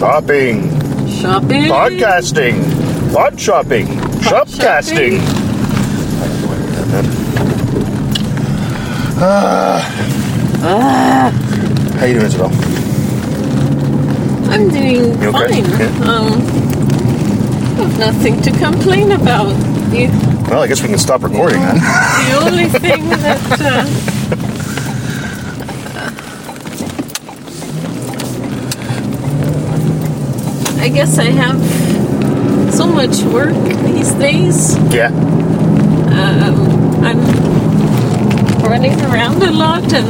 Shopping. Podcasting. Pod shopping. Shopcasting. How you doing, Isabel? I'm doing okay? Fine. Okay. I've nothing to complain about. You... Well, I guess we can stop recording then. The only thing that... I guess I have so much work these days. Yeah. I'm running around a lot, and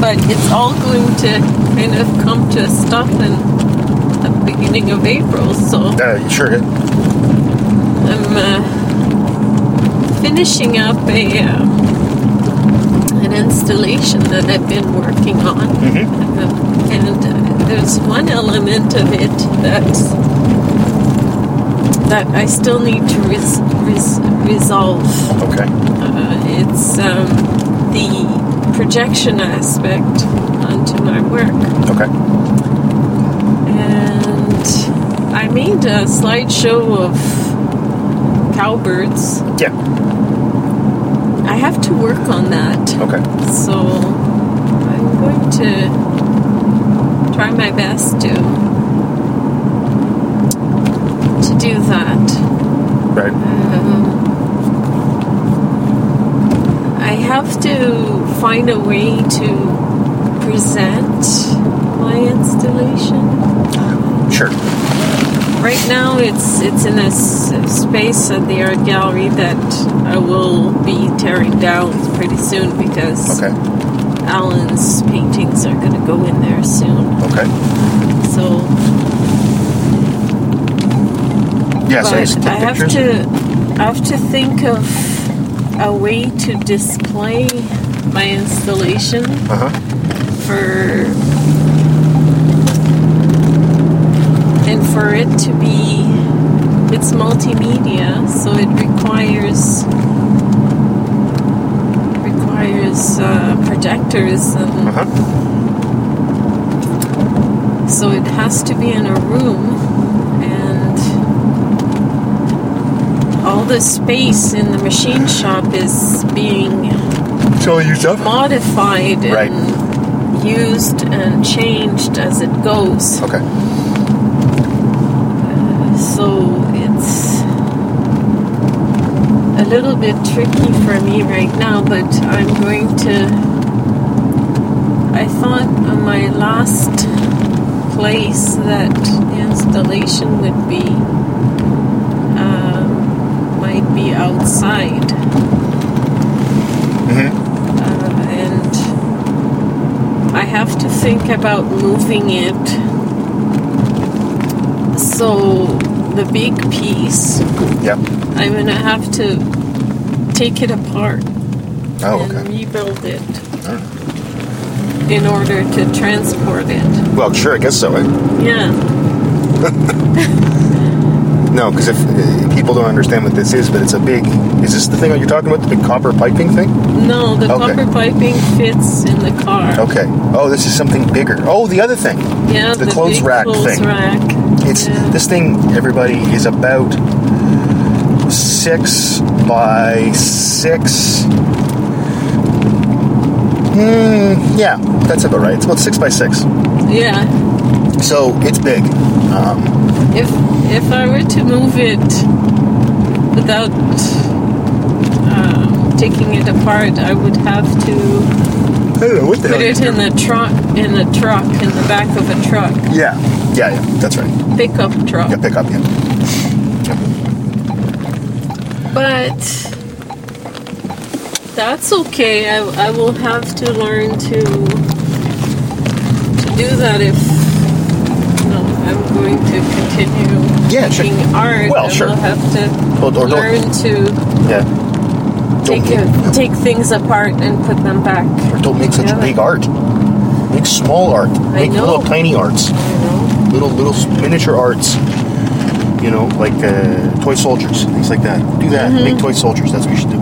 but it's all going to kind of come to a stop in the beginning of April. So you sure did. I'm finishing up an installation that I've been working on. Mm-hmm. And there's one element of it that I still need to resolve. Okay. It's the projection aspect onto my work. Okay. And I made a slideshow of cowbirds. Yeah. I have to work on that. Okay. So I'm going to... try my best to do that. Right. I have to find a way to present my installation. Sure. Right now, it's in a space at the art gallery that I will be tearing down pretty soon because. Okay. Alan's paintings are going to go in there soon. Okay. So. Yeah, so I have to think of a way to display my installation for it to be. It's multimedia, so it requires projectors, and so it has to be in a room, and all the space in the machine shop is being modified and used and changed as it goes. Okay. So it's a little bit tricky for me right now, but I'm going to... I thought on my last place that the installation would be, might be outside. And I have to think about moving it so the big piece, I'm going to have to take it apart and rebuild it. In order to transport it. Well, sure, I guess so. Right? Yeah. No, because if people don't understand what this is, but it's a big... Is this the thing that you're talking about, the big copper piping thing? No, the copper piping fits in the car. Okay. Oh, this is something bigger. Oh, the other thing. Yeah, the clothes rack thing. It's this thing, everybody, is about 6 by 6... yeah, that's about right. It's about 6 by 6. Yeah. So it's big. If I were to move it without taking it apart, I would have to put it in the truck, in the back of a truck. Yeah, that's right. Pickup truck. Yeah, pickup. Yeah. But. That's okay. I will have to learn to do that if I'm going to continue making art. Well, I'll have to learn to take things apart and put them back. Or don't make such big art. Make small art. Make little tiny arts. I know. Little miniature arts. You know, like toy soldiers, things like that. Do that. Mm-hmm. Make toy soldiers. That's what you should do.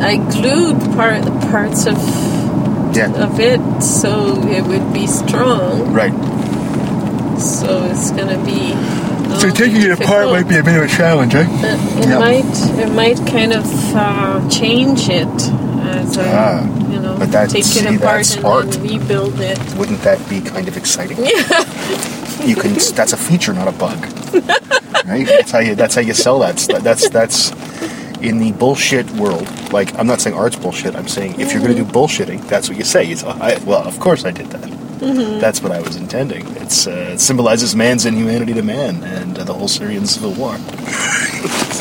I glued parts of it so it would be strong. Right. So it's gonna be. So taking it apart might be a bit of a challenge, eh? It might kind of change it as I take it apart and rebuild it. Wouldn't that be kind of exciting? Yeah. You can. That's a feature, not a bug. Right? That's how you sell that. That's in the bullshit world. Like, I'm not saying art's bullshit. I'm saying if you're going to do bullshitting, that's what you say. Well, of course I did that. Mm-hmm. That's what I was intending. It symbolizes man's inhumanity to man and the whole Syrian civil war.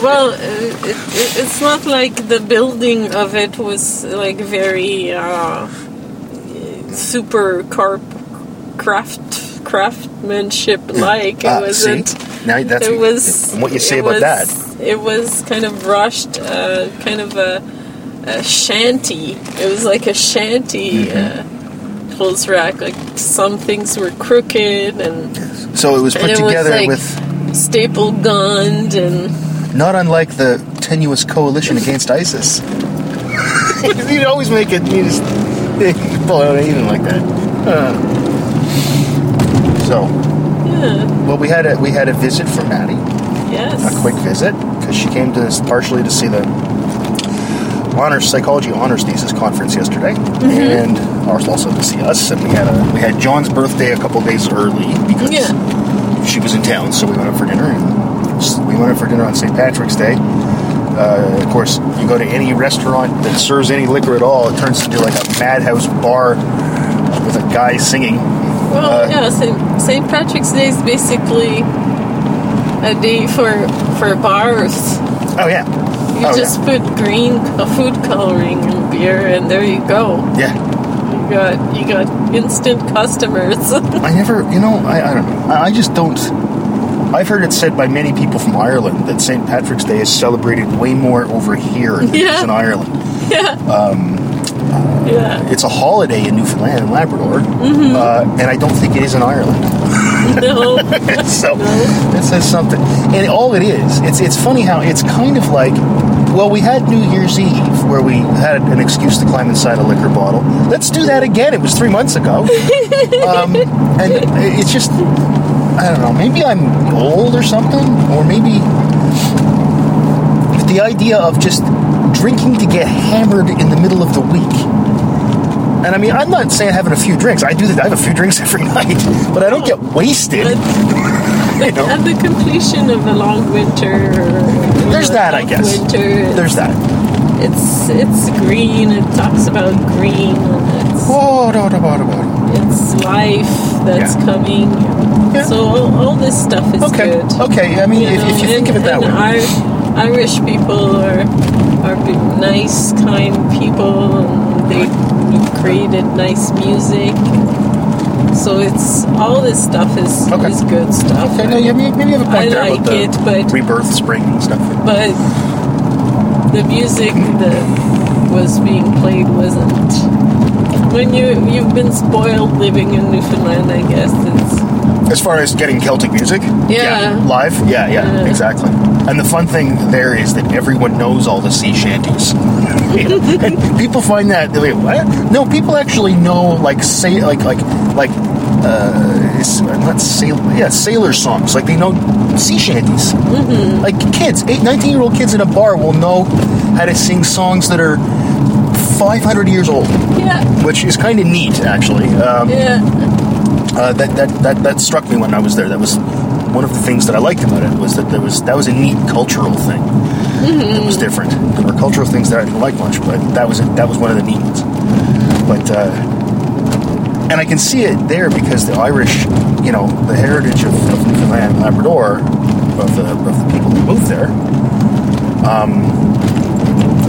Well, it's not like the building of it was like very super craftsmanship like. It was kind of rushed, kind of a shanty. It was like a shanty. Mm-hmm. Clothes rack, like some things were crooked, and so it was put together with staple gunned, and not unlike the tenuous coalition against ISIS. You'd always make it. You pull out anything like that. Well, we had a visit from Maddie. Yes, a quick visit because she came to us partially to see the psychology honors thesis conference yesterday, and also to see us. And we had John's birthday a couple days early because she was in town, so we went out for dinner. And we went out for dinner on St. Patrick's Day. Of course, you go to any restaurant that serves any liquor at all, it turns into like a madhouse bar with a guy singing. Well, St. Patrick's Day is basically a day for bars. Oh yeah. You put green food coloring in beer, and there you go. Yeah. You got instant customers. I don't know. I've heard it said by many people from Ireland that St. Patrick's Day is celebrated way more over here than it is in Ireland. Yeah. It's a holiday in Newfoundland and Labrador, and I don't think it is in Ireland. No. That says something. And all it is, it's funny how it's kind of like, well, we had New Year's Eve where we had an excuse to climb inside a liquor bottle. Let's do that again. It was 3 months ago. And it's just, I don't know, maybe I'm old or something, or maybe the idea of just drinking to get hammered in the middle of the week. And I mean, I'm not saying having a few drinks. I have a few drinks every night, but I don't get wasted. At the completion of a long winter, there's that, I guess. There's that. It's green. It talks about green. And it's life that's coming. Yeah. So all this stuff is good. Okay. I mean, if you think of it that way, Irish people are nice, kind people, and they created nice music. So it's all this stuff is good stuff. Okay, no, maybe you have a point there about the rebirth, spring, and stuff. But the music that was being played wasn't. When you've been spoiled living in Newfoundland, I guess it's. As far as getting Celtic music, live, exactly. And the fun thing there is that everyone knows all the sea shanties. And people find that they're like, what? No, people actually know sailor songs. Like, they know sea shanties. Mm-hmm. Like, kids, 19-year-old kids in a bar will know how to sing songs that are 500 years old. Yeah. Which is kind of neat, actually. That struck me when I was there. That was one of the things that I liked about it was that that was a neat cultural thing. It was different. There were cultural things that I didn't like much, but that was one of the neat ones. But and I can see it there because the Irish, the heritage of Newfoundland and Labrador, of the people who moved there,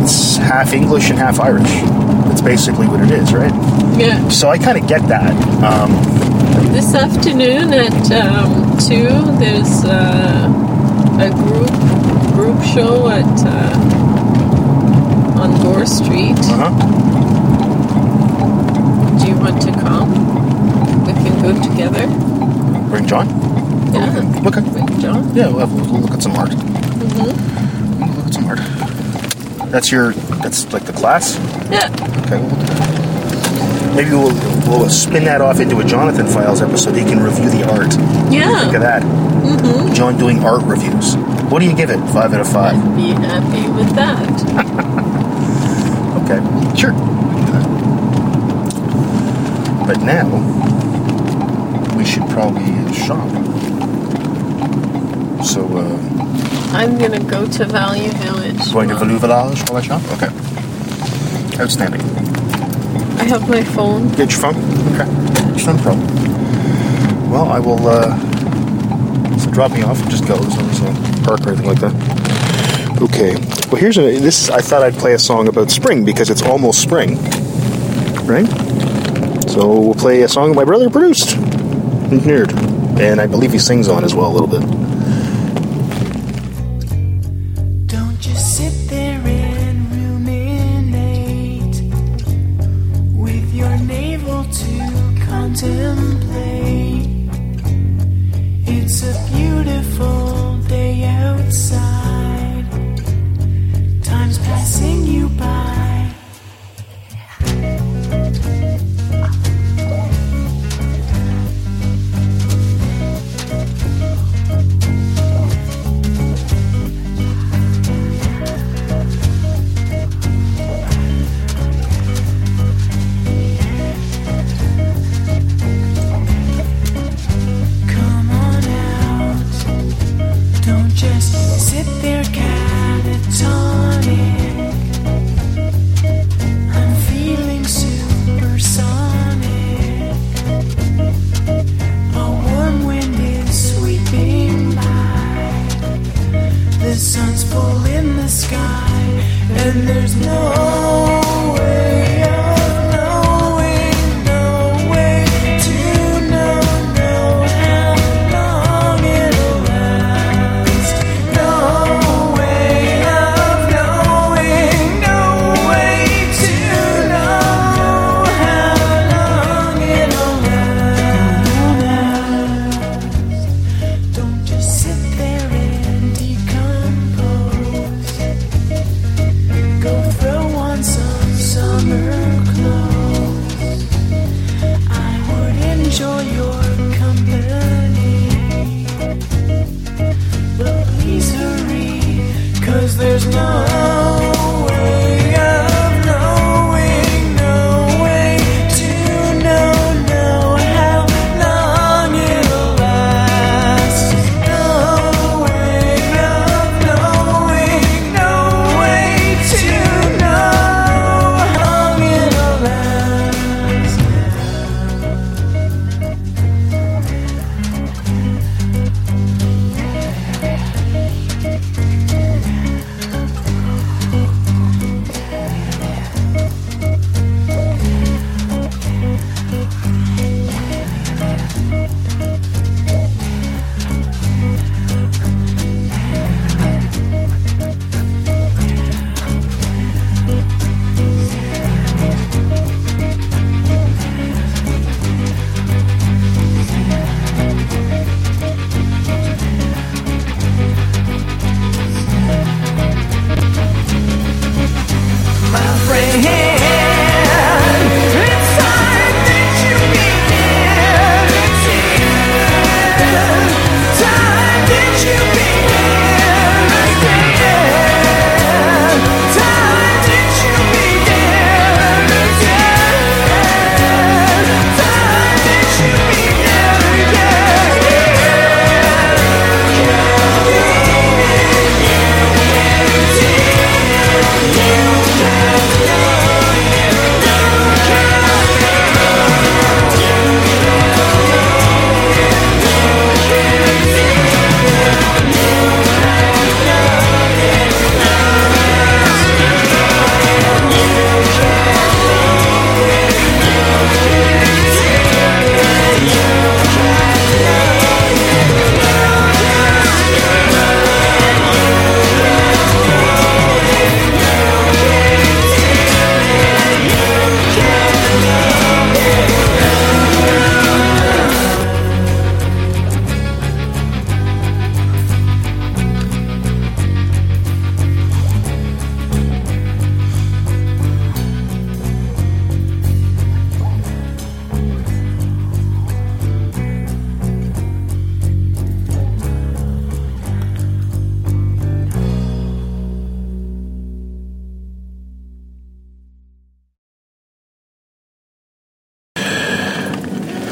it's half English and half Irish. That's basically what it is, right? Yeah. So I kind of get that. This afternoon at 2, there's a group show at on Gore Street. Do you want to come? We can go together. Bring John? Okay. Great job. Yeah, we'll look at some art. Mm-hmm. We'll look at some art. That's like the class? Yeah. Okay, we'll do that. Maybe we'll spin that off into a Jonathan Files episode. He can review the art. Yeah. Think of that. Mm-hmm. John doing art reviews. What do you give it? 5 out of 5. I'd be happy with that. Okay, sure. But now, we should probably shop. So, I'm going to go to Value Village. Going to Value Village while I shop? Okay. Outstanding. I have my phone. Get your phone? Okay. It's no problem. Well, I will, so drop me off and just go. There's no park or anything like that. Okay. Well, this I thought I'd play a song about spring because it's almost spring. Right? So we'll play a song that my brother produced, engineered, and I believe he sings on as well a little bit. Don't just sit there and ruminate with your navel to contemplate. It's a beautiful day outside, time's passing you by.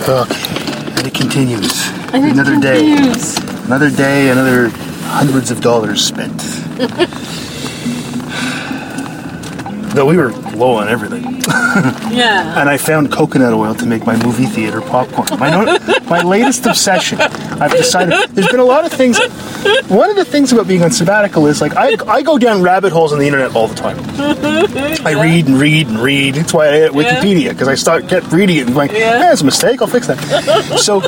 Look, and it continues. And another day, another hundreds of dollars spent. Though we were low on everything. Yeah. And I found coconut oil to make my movie theater popcorn. My latest obsession. I've decided there's been a lot of things. One of the things about being on sabbatical is, like, I go down rabbit holes on the internet all the time. I read and read and read. That's why I hit Wikipedia, because I kept reading it and going, that's a mistake, I'll fix that. So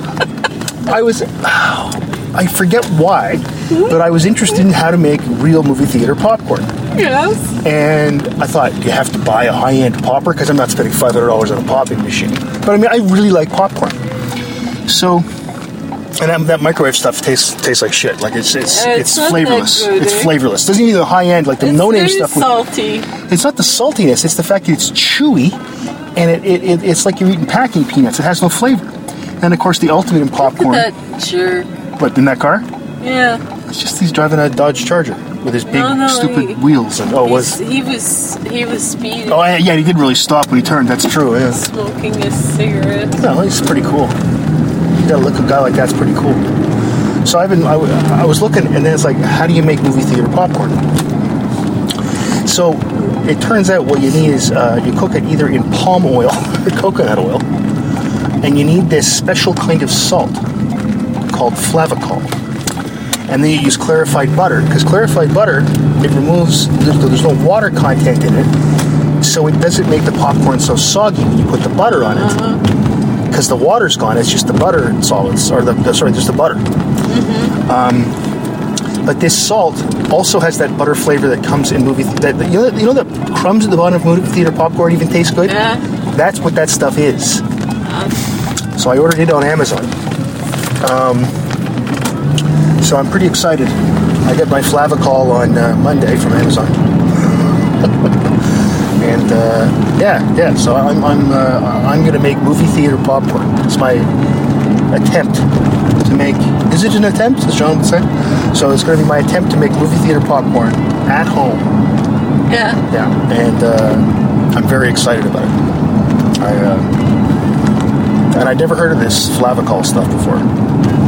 I forget why, but I was interested in how to make real movie theater popcorn. Yes. And I thought, do you have to buy a high-end popper? Because I'm not spending $500 on a popping machine. But I mean, I really like popcorn. So, and that microwave stuff tastes like shit. Like it's flavorless. Good, eh? It's flavorless. Doesn't even the high-end, like the no-name stuff. It's salty. It's not the saltiness. It's the fact that it's chewy, and it's like you're eating packing peanuts. It has no flavor. And of course, the ultimate in popcorn. Look at that jerk. What, in that car? Yeah. It's just he's driving a Dodge Charger with his big stupid wheels. And he was speeding. Oh yeah, he did really stop when he turned. That's true. Yeah. Smoking a cigarette. No, he's pretty cool. You gotta look at a guy like that's pretty cool. So I was looking, and then it's like, how do you make movie theater popcorn? So it turns out what you need is you cook it either in palm oil or coconut oil, and you need this special kind of salt called Flavacol. And then you use clarified butter, because clarified butter, it removes, there's no water content in it, so it doesn't make the popcorn so soggy when you put the butter on it, because the water's gone, it's just the butter solids, or just the butter. But this salt also has that butter flavor that comes in you know the crumbs at the bottom of movie theater popcorn even taste good? Yeah. That's what that stuff is. So I ordered it on Amazon. So I'm pretty excited. I got my Flavacol on Monday from Amazon, and So I'm gonna make movie theater popcorn. It's my attempt to make. Is it an attempt? As John would say. So it's gonna be my attempt to make movie theater popcorn at home. Yeah. Yeah. And I'm very excited about it. And I'd never heard of this Flavacol stuff before.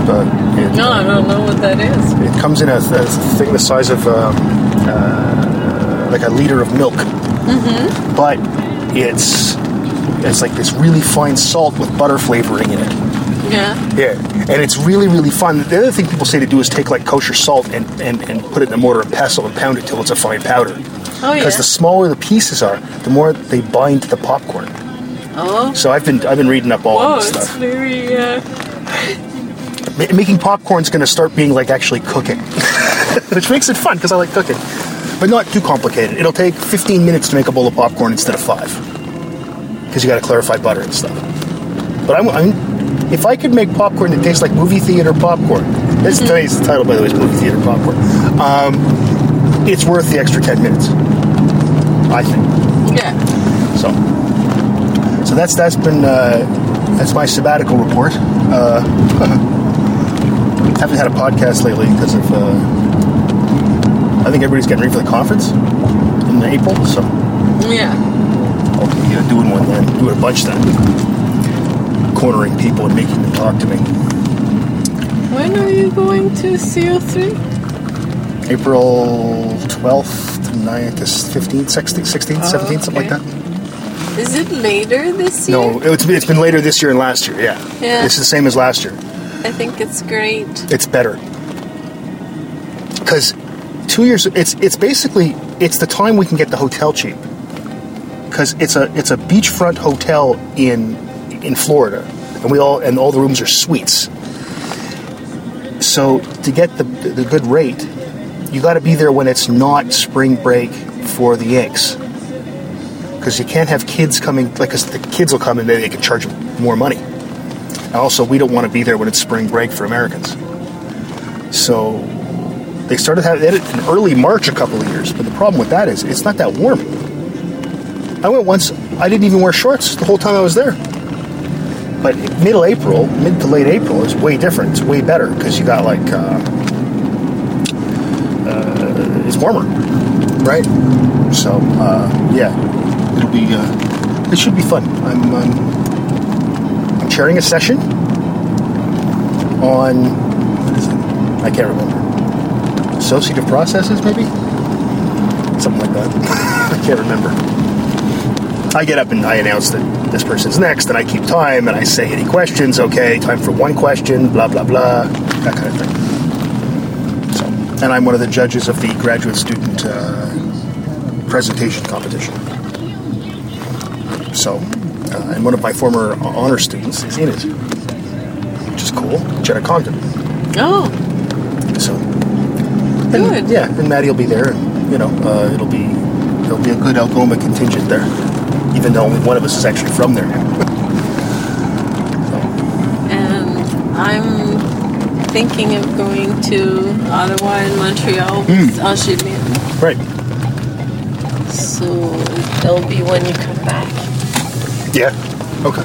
But I don't know what that is. It comes in a thing the size of like a liter of milk. Mm-hmm. But it's like this really fine salt with butter flavoring in it. Yeah. Yeah. And it's really, really fun. The other thing people say to do is take like kosher salt and put it in a mortar and pestle and pound it till it's a fine powder. Oh yeah. Because the smaller the pieces are, the more they bind to the popcorn. Oh. So I've been reading up all of this stuff. Making popcorn is going to start being like actually cooking, which makes it fun because I like cooking, but not too complicated. It'll take 15 minutes to make a bowl of popcorn instead of 5, because you got to clarify butter and stuff. But if I could make popcorn that tastes like movie theater popcorn, this today's title, by the way, is movie theater popcorn. It's worth the extra 10 minutes, I think. Yeah. So that's been that's my sabbatical report. Haven't had a podcast lately because of I think everybody's getting ready for the conference in April, so yeah, I'll be doing one then, doing a bunch then, cornering people and making them talk to me. When are you going to CO3? April 12th to 9th to 15th, 16th, 17th, okay. Something like that. Is it later this year? No, it's been later this year and last year, yeah. It's the same as last year. I think it's great. It's better. Because 2 years, it's basically, it's the time we can get the hotel cheap. Because it's a beachfront hotel in Florida. And all the rooms are suites. So to get the good rate, you got to be there when it's not spring break for the Yanks. Because you can't have kids coming, like, because the kids will come and they can charge more money. And also, we don't want to be there when it's spring break for Americans. So they started having it in early March a couple of years. But the problem with that is it's not that warm. I went once, I didn't even wear shorts the whole time I was there. But mid to late April is way different. It's way better because you got like, it's warmer, right? So, yeah. It should be fun. I'm chairing a session on, I can't remember, associative processes maybe? Something like that. I can't remember. I get up and I announce that this person's next, and I keep time, and I say, any questions? Okay, time for one question, blah, blah, blah, that kind of thing. So, and I'm one of the judges of the graduate student presentation competition. So, and one of my former honor students is in it, which is cool, Jenna Condon. Oh. So. And, good. Yeah, and Maddie will be there, and, you know, there'll be a good Algoma contingent there. Even though only one of us is actually from there now. So. And I'm thinking of going to Ottawa and Montreal with Algemian. Right. So that'll be when you come back. Yeah. Okay.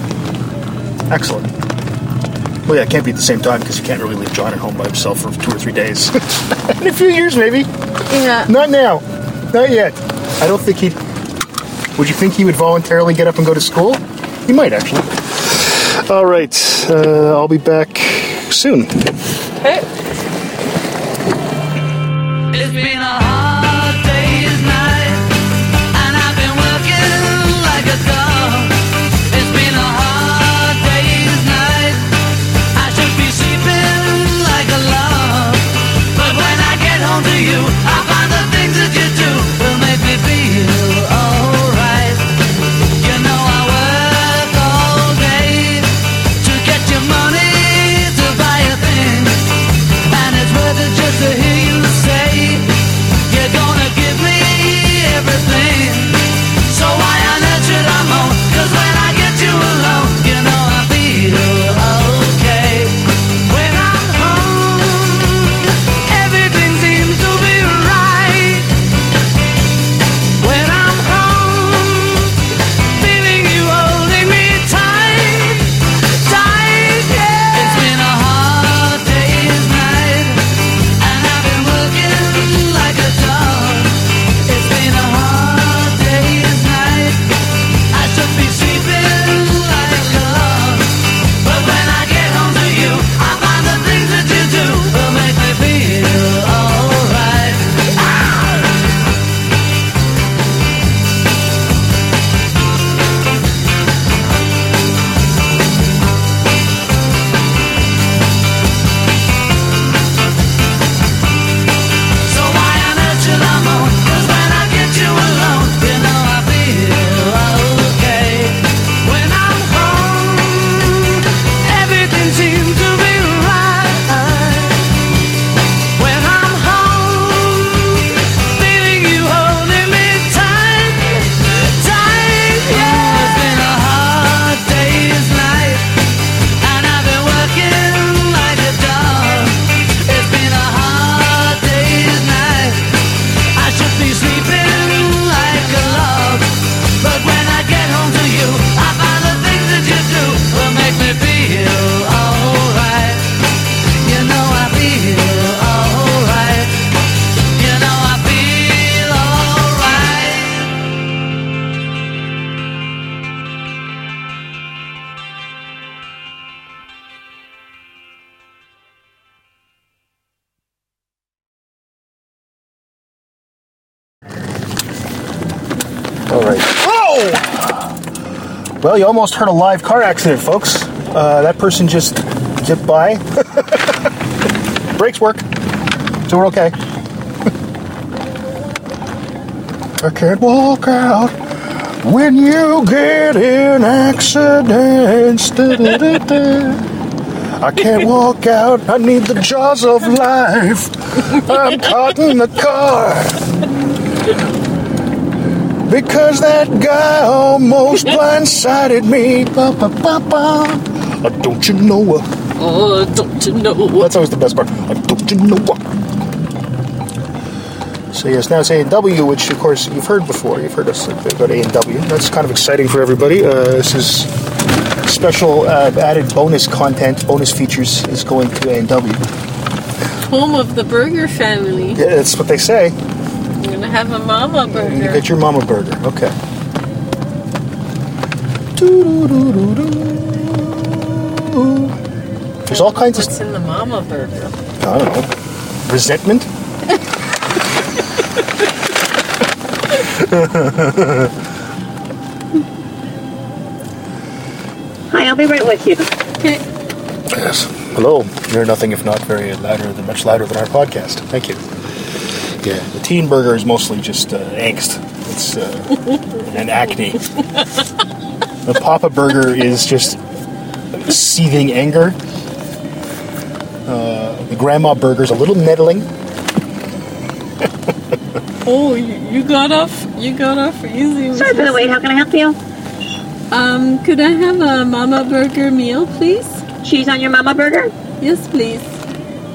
Excellent. Well, yeah, it can't be at the same time because you can't really leave John at home by himself for 2 or 3 days. In a few years, maybe. Yeah. Not now. Not yet. I don't think he'd... Would you think he would voluntarily get up and go to school? He might, actually. All right. I'll be back soon. Hey. It's been a hard day's night, and I've been working like a dog. It's been a hard day's night. I should be sleeping like a log. But when I get home to you, I find the things that you do will make me feel old. Just to hear you say you're gonna give me everything, so why on earth should I moan? 'Cause when I get you alone, you know I feel okay. When I'm home, everything seems to be right. When I'm home, feeling you holding me tight, tight, yeah. It's been a hard day's night. Well, you almost heard a live car accident, folks. That person just zipped by. Brakes work, so we're okay. I can't walk out when you get in accidents. I can't walk out. I need the jaws of life. I'm caught in the car. Because that guy almost blindsided me. Ba, ba, ba, ba. Don't you know? Oh, don't you know? That's always the best part. Don't you know? So yes, now it's A&W, which of course you've heard before. You've heard us about A&W. That's kind of exciting for everybody. This is special added bonus content, bonus features is going to A&W. Home of the Burger Family. Yeah, that's what they say. I'm going to have a mama burger. You get your mama burger. Okay. There's all kinds of... What's in the mama burger? I don't know. Resentment? Hi, I'll be right with you. Okay. Yes. Hello. You're nothing if not very louder, than much louder than our podcast. Thank you. Yeah, the teen burger is mostly just angst. It's an acne. The Papa burger is just seething anger. The Grandma burger's a little nettling. Oh, you got off easy. Sorry, by the way, how can I help you? Could I have a Mama Burger meal, please? Cheese on your Mama Burger? Yes, please.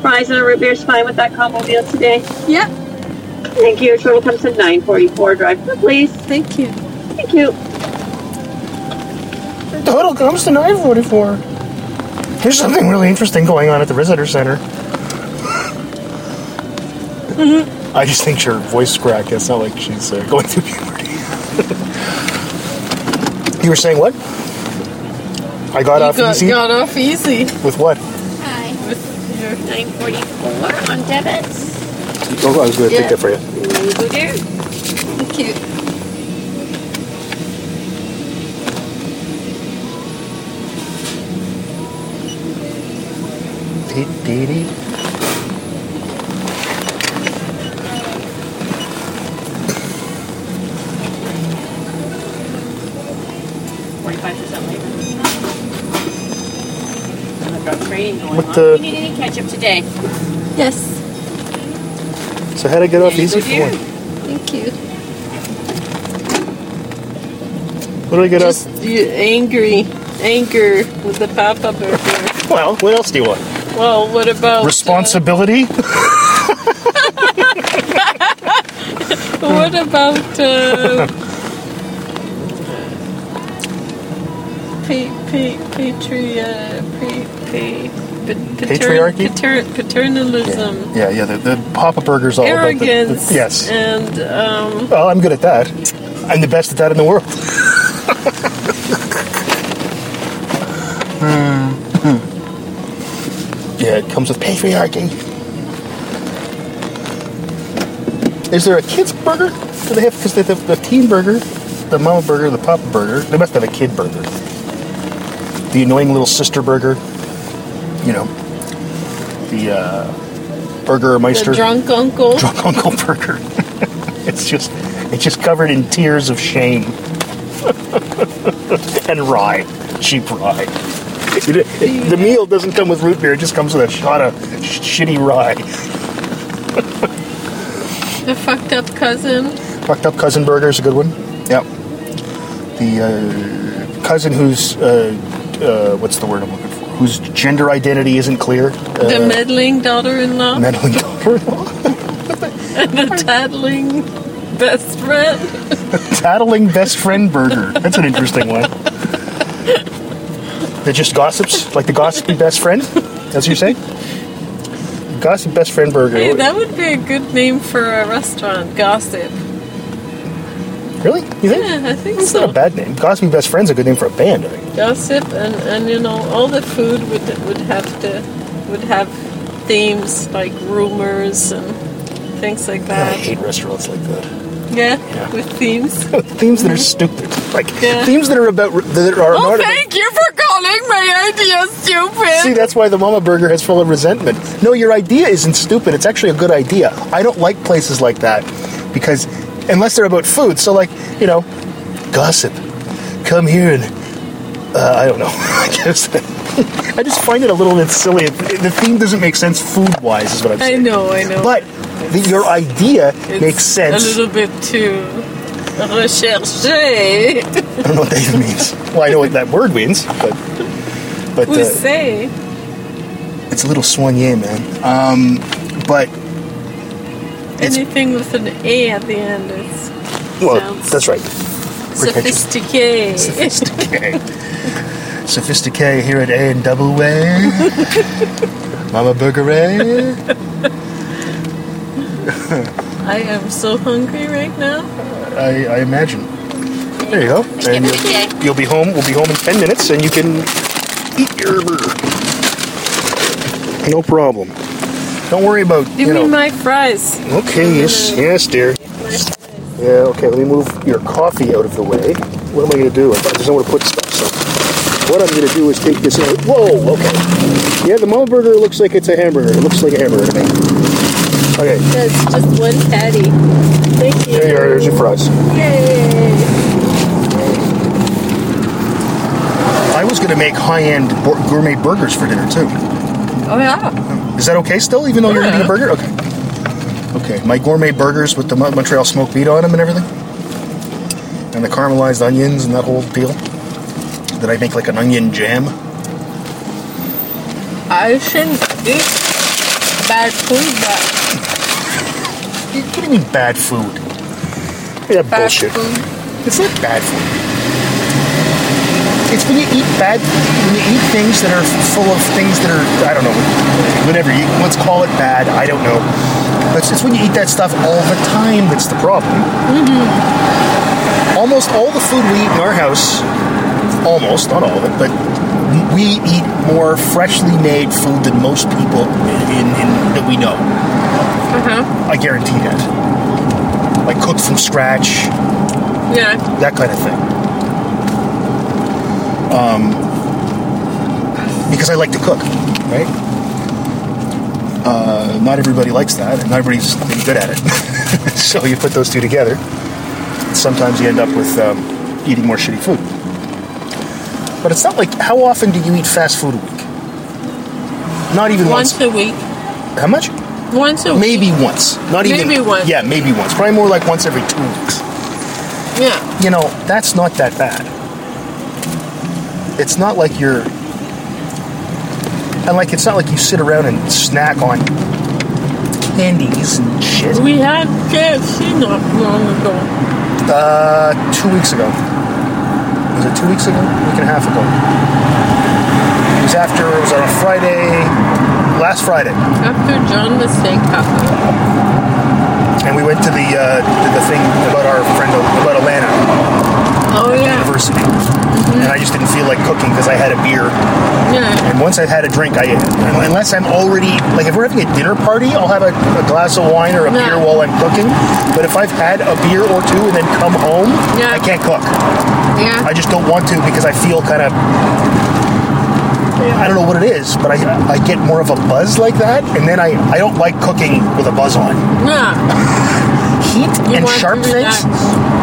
Fries and a root beer is fine with that combo deal today. Yep. Thank you. Total comes to 944 Drive, please. Thank you. Thank you. Total comes to 944. There's something really interesting going on at the visitor center. Mm-hmm. I just think her voice cracked. It's not like she's going through puberty. You were saying what? I got off easy? You got off easy. With what? Hi. With your 944 on debits. Oh, I was going to pick that for you. Go there. Thank you. Dee 45% later. I've got training going on. Do you need any ketchup today? Yes. So how'd I get off easy for one? Thank you. What do I get off? Anger with the Papa burger. Well, what else do you want? Well, what about... Responsibility? What about... patriarchy? Paternalism. Yeah. The Papa Burger's all arrogance about the yes. And, well, I'm good at that. I'm the best at that in the world. Mm-hmm. Yeah, it comes with patriarchy. Is there a kid's burger? Do they have, because they have the teen burger, the mama burger, the Papa burger. They must have a kid burger. The annoying little sister burger. You know, the burger meister. The drunk uncle. Drunk uncle burger. It's just covered in tears of shame and rye, cheap rye. The meal doesn't come with root beer; it just comes with a shot of shitty rye. The fucked up cousin. Fucked up cousin burger is a good one. Yep. The cousin who's what's the word I'm looking for? Whose gender identity isn't clear. The meddling daughter-in-law. Meddling daughter-in-law. And the tattling best friend. Tattling best friend burger. That's an interesting one. That just gossips? Like the gossipy best friend? That's what you're saying? Gossip best friend burger. Hey, that would be a good name for a restaurant. Gossip. Really? You think? Yeah, I think that's so. It's not a bad name. Gossipy Best Friend's a good name for a band, I think. Gossip and you know, all the food would have themes like rumors and things like that. I hate restaurants like that. Yeah. With themes. Themes that are stupid. Like themes that are about that are. Oh, thank you for calling my idea stupid. See, that's why the Mama Burger has full of resentment. No, your idea isn't stupid. It's actually a good idea. I don't like places like that because. Unless they're about food. So, like, you know, gossip. Come here and... I don't know. I just find it a little bit silly. The theme doesn't make sense food-wise is what I'm saying. I know. But your idea makes sense. A little bit too... recherché. I don't know what that means. Well, I know what that word means, but say. It's a little soigné, man. But... anything with an A at the end is... Well, that's right. Sophistiqué. Sophistiqué here at A and Double Way. Mama Burger A. I am so hungry right now. I imagine. There you go. And you'll be home. We'll be home in 10 minutes, and you can eat your burger. No problem. Don't worry about, Give me my fries. Okay, yes, dear. Yeah, okay, let me move your coffee out of the way. What am I going to do? I just don't want to put stuff, so what I'm going to do is take this out. Whoa, okay. Yeah, the Mama Burger looks like it's a hamburger. It looks like a hamburger to me. Okay. That's just one patty. Thank you. There you are, there's your fries. Yay! I was going to make high-end gourmet burgers for dinner, too. Oh, yeah. Is that okay still, even though you're eating a burger? Okay. Okay, my gourmet burgers with the Montreal smoked meat on them and everything. And the caramelized onions and that whole deal. Did I make like an onion jam? I shouldn't eat bad food, but... What do you mean bad food? Yeah, bullshit. Food. It's not bad food. It's when you eat things that are full of things that are, I don't know, whatever, let's call it bad, I don't know. But it's when you eat that stuff all the time that's the problem. Mm-hmm. Almost all the food we eat in our house, almost, not all of it, but we eat more freshly made food than most people that we know. Uh-huh. I guarantee that. Like cooked from scratch. Yeah. That kind of thing. Because I like to cook, right? Not everybody likes that, and not everybody's good at it. So you put those two together, and sometimes you end up with eating more shitty food. But it's not like, how often do you eat fast food a week? Not even once. Once a week. How much? Once a week. Maybe once. Not even. Maybe once. Yeah, maybe once. Probably more like once every 2 weeks. Yeah. You know, that's not that bad. It's not like you're, and like it's not like you sit around and snack on candies and shit. We had KFC not long ago. 2 weeks ago. Was it 2 weeks ago? A week and a half ago. It was on a Friday, last Friday. After John the Steak Papa. And we went to the thing about our friend, about Alana. Oh, yeah. University. Mm-hmm. And I just didn't feel like cooking because I had a beer. Yeah. And once I've had a drink, I unless I'm already, like if we're having a dinner party, I'll have a glass of wine or a beer while I'm cooking. But if I've had a beer or two and then come home, I can't cook. Yeah. I just don't want to because I feel kind of, I don't know what it is, but I get more of a buzz like that. And then I don't like cooking with a buzz on. Yeah. Heat you and sharp things.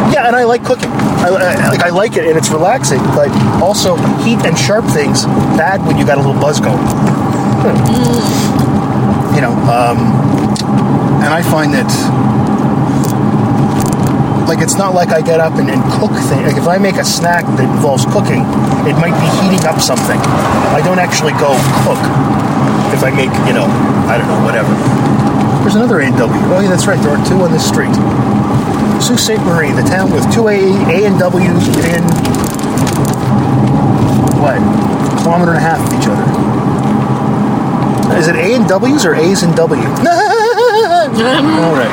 Yeah, and I like cooking. I like it, and it's relaxing. But also, heat and sharp things bad when you got a little buzz going. Mm. You know, and I find that like it's not like I get up and cook things. Like if I make a snack that involves cooking, it might be heating up something. I don't actually go cook if I make I don't know whatever. There's another A&W. Oh, yeah, that's right. There are two on this street. Sault Ste. Marie, the town with two A&Ws within, a kilometer and a half of each other. Is it A&Ws or A's and W? All right.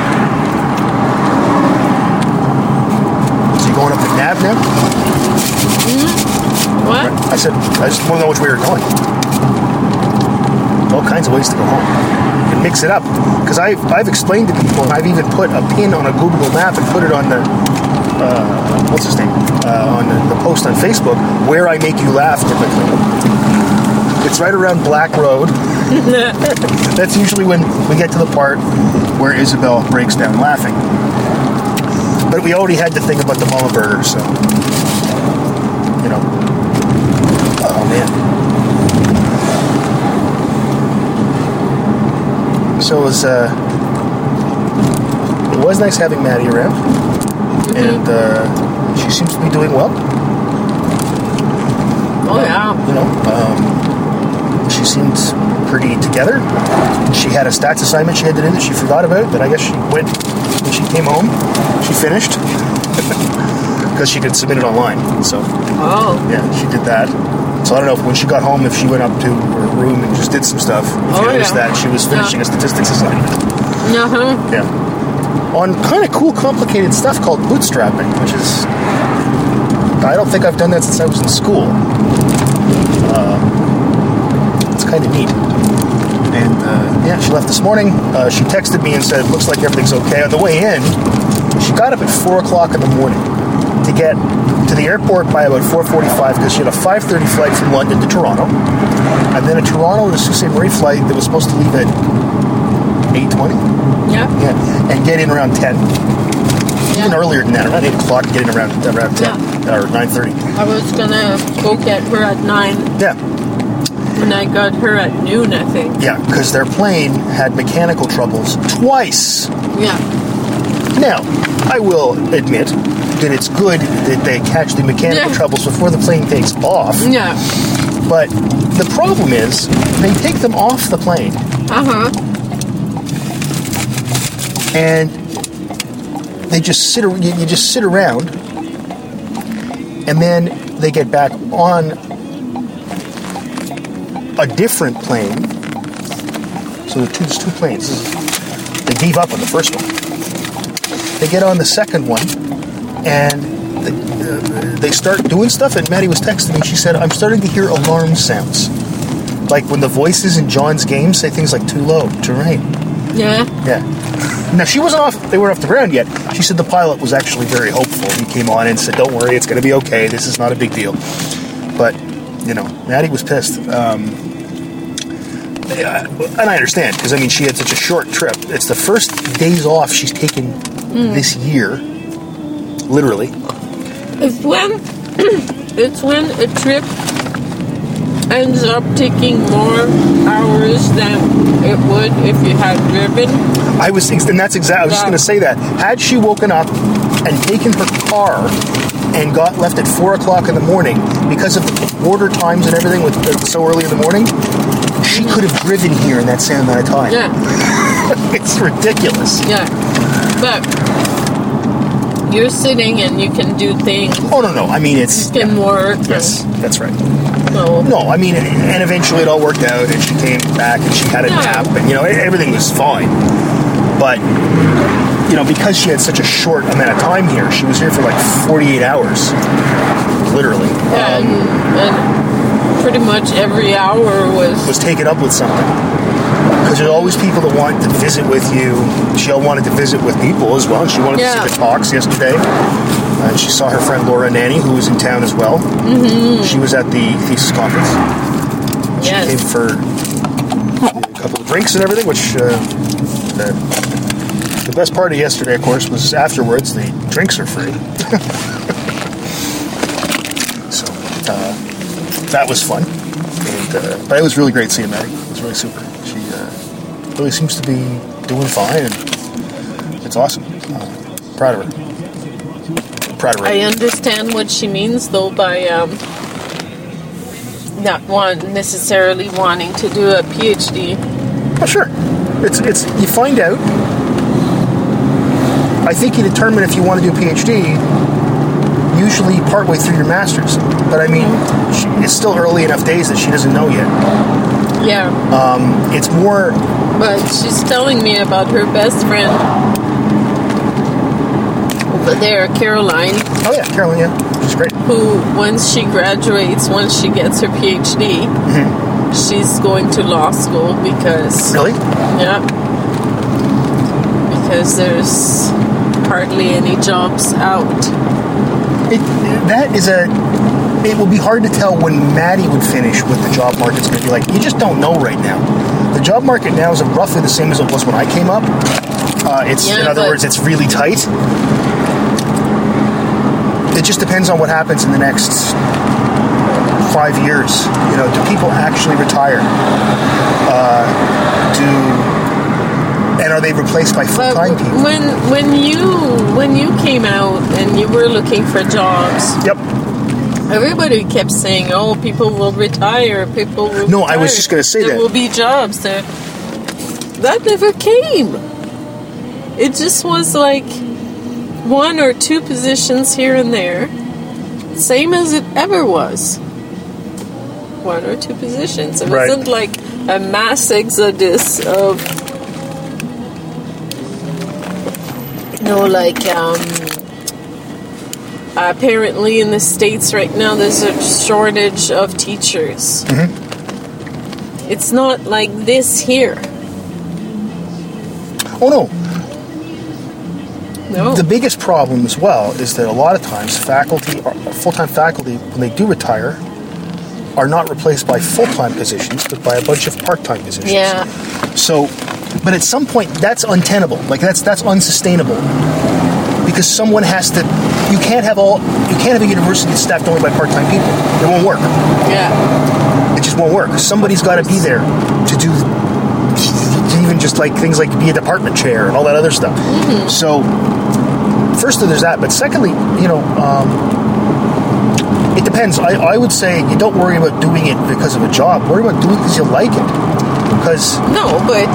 So you going up the NAB now? Mm-hmm. What? Right. I just want to know which way you're going. All kinds of ways to go home. Mix it up, because I've explained to people, and I've even put a pin on a Google map and put it on the on the post on Facebook where I make you laugh typically. It's right around Black Road. That's usually when we get to the part where Isabel breaks down laughing. But we already had the thing about the Mama Burger, so oh man. So it was nice having Maddie around, and she seems to be doing well. Oh yeah. She seemed pretty together. She had a stats assignment she had to do that she forgot about, that I guess she went when she came home. She finished because she could submit it online. So yeah, she did that. So I don't know if when she got home, if she went up to her room and just did some stuff. If you noticed that, she was finishing a statistics assignment. Uh-huh. Yeah. On kind of cool, complicated stuff called bootstrapping, which is... I don't think I've done that since I was in school. It's kind of neat. And Yeah, she left this morning. She texted me and said, looks like everything's okay. On the way in, she got up at 4 o'clock in the morning to get to the airport by about 4:45 because she had a 5:30 flight from London to Toronto. And then in Toronto, the Sault Ste. Marie flight that was supposed to leave at 8:20? Yeah. And get in around 10. Yeah. Even earlier than that, around 8 o'clock, get in around 10 or 9:30. I was going to go get her at 9. Yeah. And I got her at noon, I think. Yeah, because their plane had mechanical troubles twice. Yeah. Now, I will admit that it's good that they catch the mechanical troubles before the plane takes off. Yeah. But the problem is, they take them off the plane. And they just sit around, and then they get back on a different plane. So there's two planes. They gave up on the first one. They get on the second one, and they start doing stuff, and Maddie was texting me. She said, I'm starting to hear alarm sounds. Like when the voices in John's game say things like, too low, too right. Yeah. Now, she wasn't off. They weren't off the ground yet. She said the pilot was actually very hopeful. He came on and said, don't worry, it's going to be okay. This is not a big deal. But, you know, Maddie was pissed. And I understand, because, I mean, she had such a short trip. It's the first days off she's taken this year, literally. It's when a trip ends up taking more hours than it would if you had driven. I was just going to say that. Had she woken up and taken her car and got left at 4 o'clock in the morning, because of the border times and everything with so early in the morning, she could have driven here in that same amount of time. Yeah. It's ridiculous. Yeah. But you're sitting and you can do things. Oh, no. I mean, it's... You can work. Yes, that's right. So. No, I mean, and eventually it all worked out, and she came back, and she had a nap, and, you know, everything was fine. But, you know, because she had such a short amount of time here, she was here for, like, 48 hours, literally. Yeah, and pretty much every hour was taken up with something. Because there's always people that want to visit with you. She wanted to visit with people as well. She wanted to see the talks yesterday. She saw her friend Laura Nanny, who was in town as well. Mm-hmm. She was at the thesis conference. She came for a couple of drinks and everything, which the best part of yesterday, of course, was afterwards. The drinks are free. So that was fun. But it was really great seeing Maddie. It was really super. She really seems to be doing fine, and it's awesome. Proud of her. I understand what she means, though, by not necessarily wanting to do a PhD. Oh, sure. It's you find out. I think you determine if you want to do a PhD usually partway through your master's. But I mean, it's still early enough days that she doesn't know yet. Yeah. It's more... But she's telling me about her best friend over there, Caroline. Oh yeah, Caroline, yeah. She's great. Who, once she gets her PhD, she's going to law school because... Really? Yeah. Because there's hardly any jobs out. It will be hard to tell when Maddie would finish what the job market's going to be like. You just don't know right now. The job market now is roughly the same as it was when I came up. In other words, it's really tight. It just depends on what happens in the next 5 years. You know, do people actually retire? And are they replaced by full-time people? When you came out and you were looking for jobs, everybody kept saying, "Oh, people will retire. People will." No, retire. I was just going to say there will be jobs there. That never came. It just was like one or two positions here and there, same as it ever was. One or two positions. It wasn't like a mass exodus of. Apparently in the States right now, there's a shortage of teachers. It's not like this here. Oh, no. No. The biggest problem as well is that a lot of times faculty, full-time faculty, when they do retire, are not replaced by full-time positions, but by a bunch of part-time positions. Yeah. So, but at some point, that's untenable. Like, that's unsustainable. Because someone has to, you can't have a university that's staffed only by part-time people. It won't work. Yeah. It just won't work. Somebody's got to be there to do, even just like things like be a department chair and all that other stuff. Mm-hmm. So, firstly, there's that. But secondly, you know, it depends. I would say you don't worry about doing it because of a job. Worry about doing it because you like it. Because no, but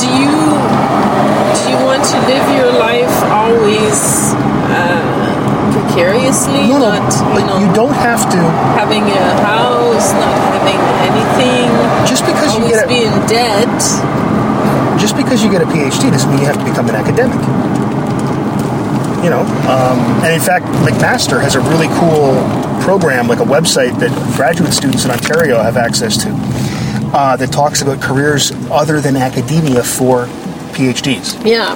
do you want to live your life always precariously? No, not, you know, you don't have to having a house, not having anything. Just because you get being dead. Just because you get a PhD doesn't mean you have to become an academic. You know, and in fact, McMaster has a really cool program, like a website that graduate students in Ontario have access to, that talks about careers other than academia for PhDs. Yeah.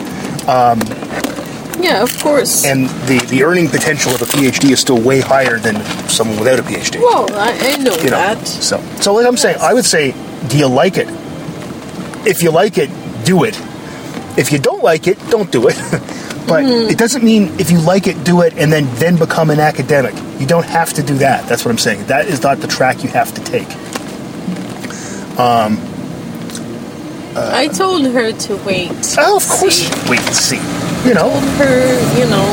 Yeah, of course. And the earning potential of a PhD is still way higher than someone without a PhD. Well, I know you that. Know, so like I'm saying, I would say, do you like it? If you like it, do it. If you don't like it, don't do it. But it doesn't mean if you like it, do it, and then become an academic. You don't have to do that. That's what I'm saying. That is not the track you have to take. I told her to wait. Oh, of course, wait and see. You know. I told her, you know,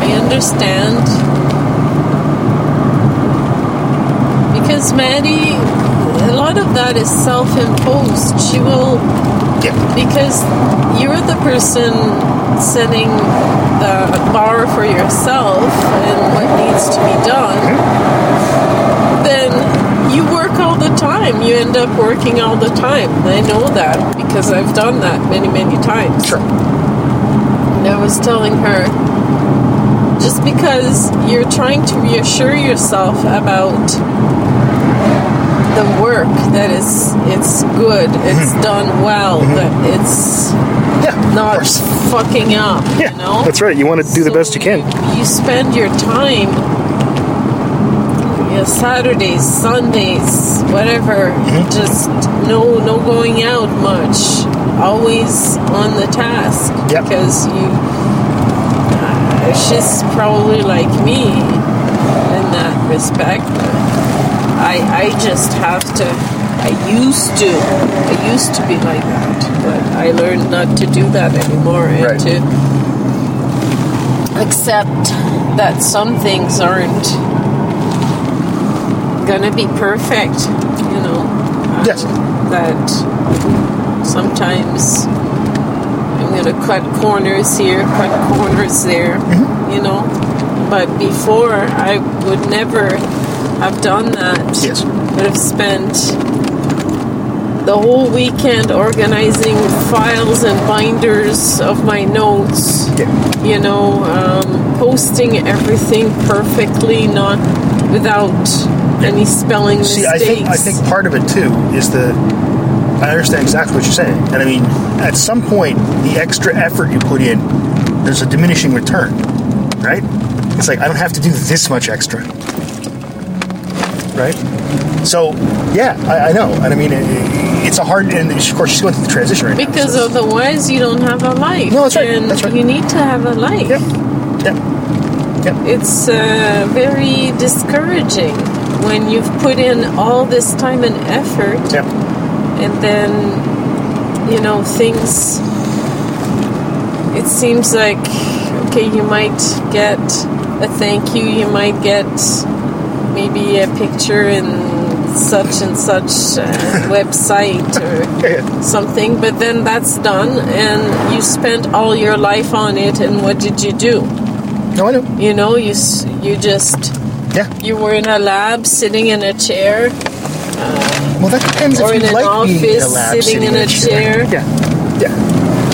I understand. Because Maddie, a lot of that is self-imposed. She will... Because you're the person setting the bar for yourself and what needs to be done, then you work all the time. You end up working all the time. I know that because I've done that many, many times. Sure. And I was telling her, just because you're trying to reassure yourself about... the work that it's good, it's done well, that it's not fucking up. Yeah, you know? That's right. You want to do the best you can. You spend your time, Saturdays, Sundays, whatever. Just no going out much. Always on the task because you. She's probably like me in that respect. I just have to, I used to be like that, but I learned not to do that anymore and to accept that some things aren't gonna be perfect, you know, that sometimes I'm gonna cut corners here, cut corners there, you know, but before I would never... I've done that. Yes. But I've spent the whole weekend organizing files and binders of my notes. Yeah. You know, posting everything perfectly, not without any spelling mistakes. I think part of it too is I understand exactly what you're saying, and I mean, at some point, the extra effort you put in, there's a diminishing return, right? It's like I don't have to do this much extra. Right? So, yeah, I know. And I mean, it's a hard... And, of course, she's going through the transition right now. Because otherwise, you don't have a life. No, that's right. And that's right. You need to have a life. Yep. It's very discouraging when you've put in all this time and effort. Yep. And then, you know, things... It seems like, okay, you might get a thank you. You might get... maybe a picture in such and such website or something, but then that's done and you spent all your life on it, and what did you do? No, I know. You know, you just... Yeah. You were in a lab sitting in a chair. Well, that depends if you like being in a lab. Or in an office sitting in a chair. Yeah. Yeah.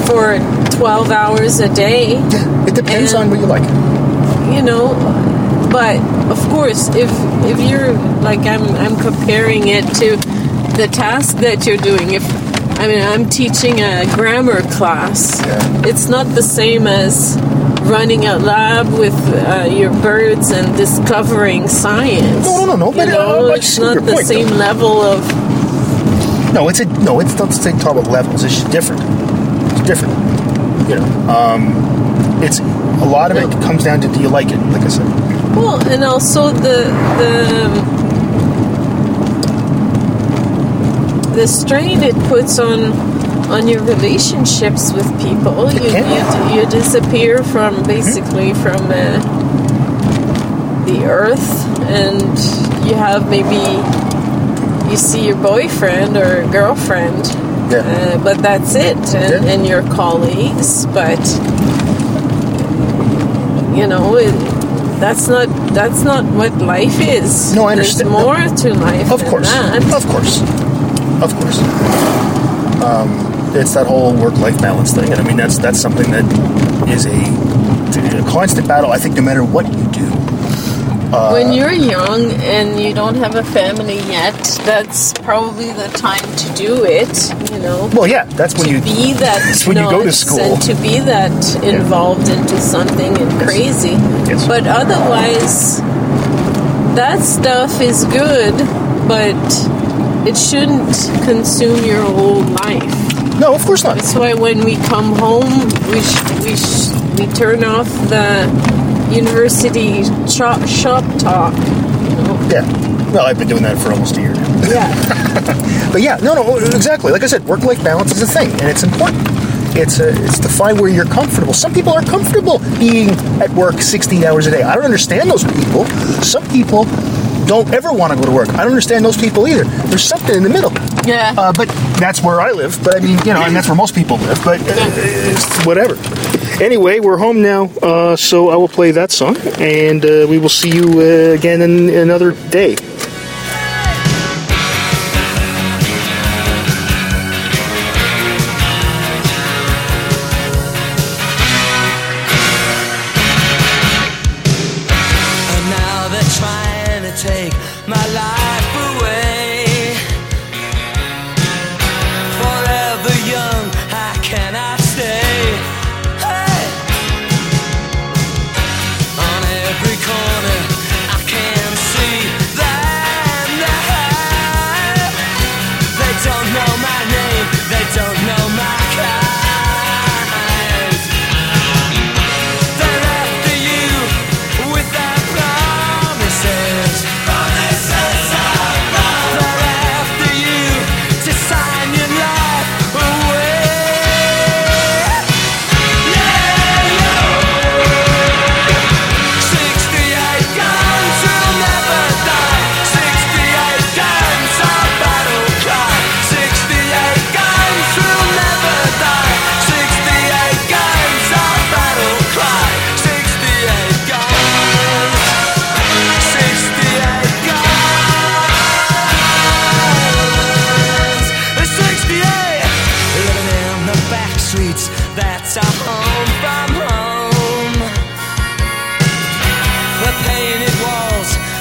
For 12 hours a day. Yeah. It depends on what you like. You know... But of course, if you're like I'm comparing it to the task that you're doing. I'm teaching a grammar class. Yeah. It's not the same as running a lab with your birds and discovering science. No. But it's not the point, same though. Level of. No, it's not the same type of levels. It's just different. It's different. You know, it's a lot of it comes down to do you like it? Like I said. Well, and also the strain it puts on your relationships with people. You disappear from basically from the earth, and you have maybe you see your boyfriend or girlfriend, but that's it, and your colleagues. But you know, that's not what life is. No, I understand. There's more to life. Of course. It's that whole work-life balance thing, and I mean that's something that is a constant battle. I think no matter what you do, when you're young and you don't have a family yet, that's probably the time to do it. You know. Well, yeah, that's when you be that. That's when you go to school and to be that involved into something and crazy. Yes. But otherwise, that stuff is good, but. It shouldn't consume your whole life. No, of course not. That's why when we come home, we turn off the university shop talk. You know? Yeah. Well, I've been doing that for almost a year now. Yeah. But yeah, no, exactly. Like I said, work-life balance is a thing, and it's important. It's to find where you're comfortable. Some people are comfortable being at work 16 hours a day. I don't understand those people. Some people don't ever want to go to work. I don't understand those people either. There's something in the middle. Yeah. But that's where I live. But I mean, you know, and that's where most people live. But it's whatever. Anyway, we're home now, so I will play that song, and we will see you again in another day.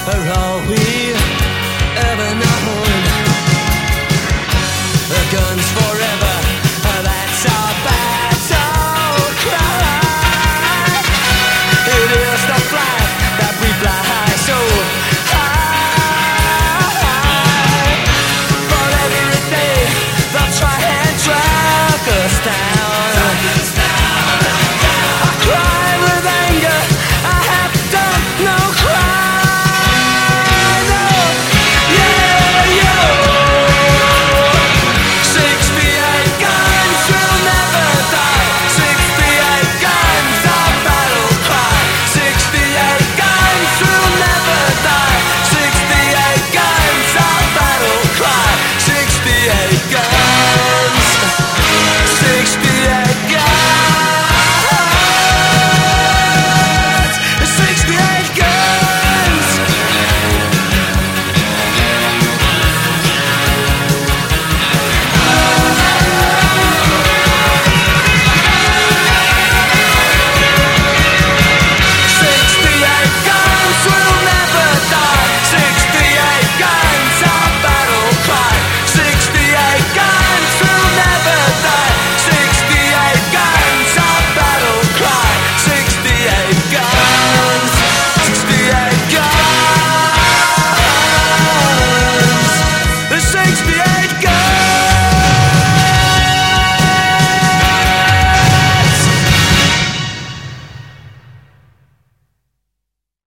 Around.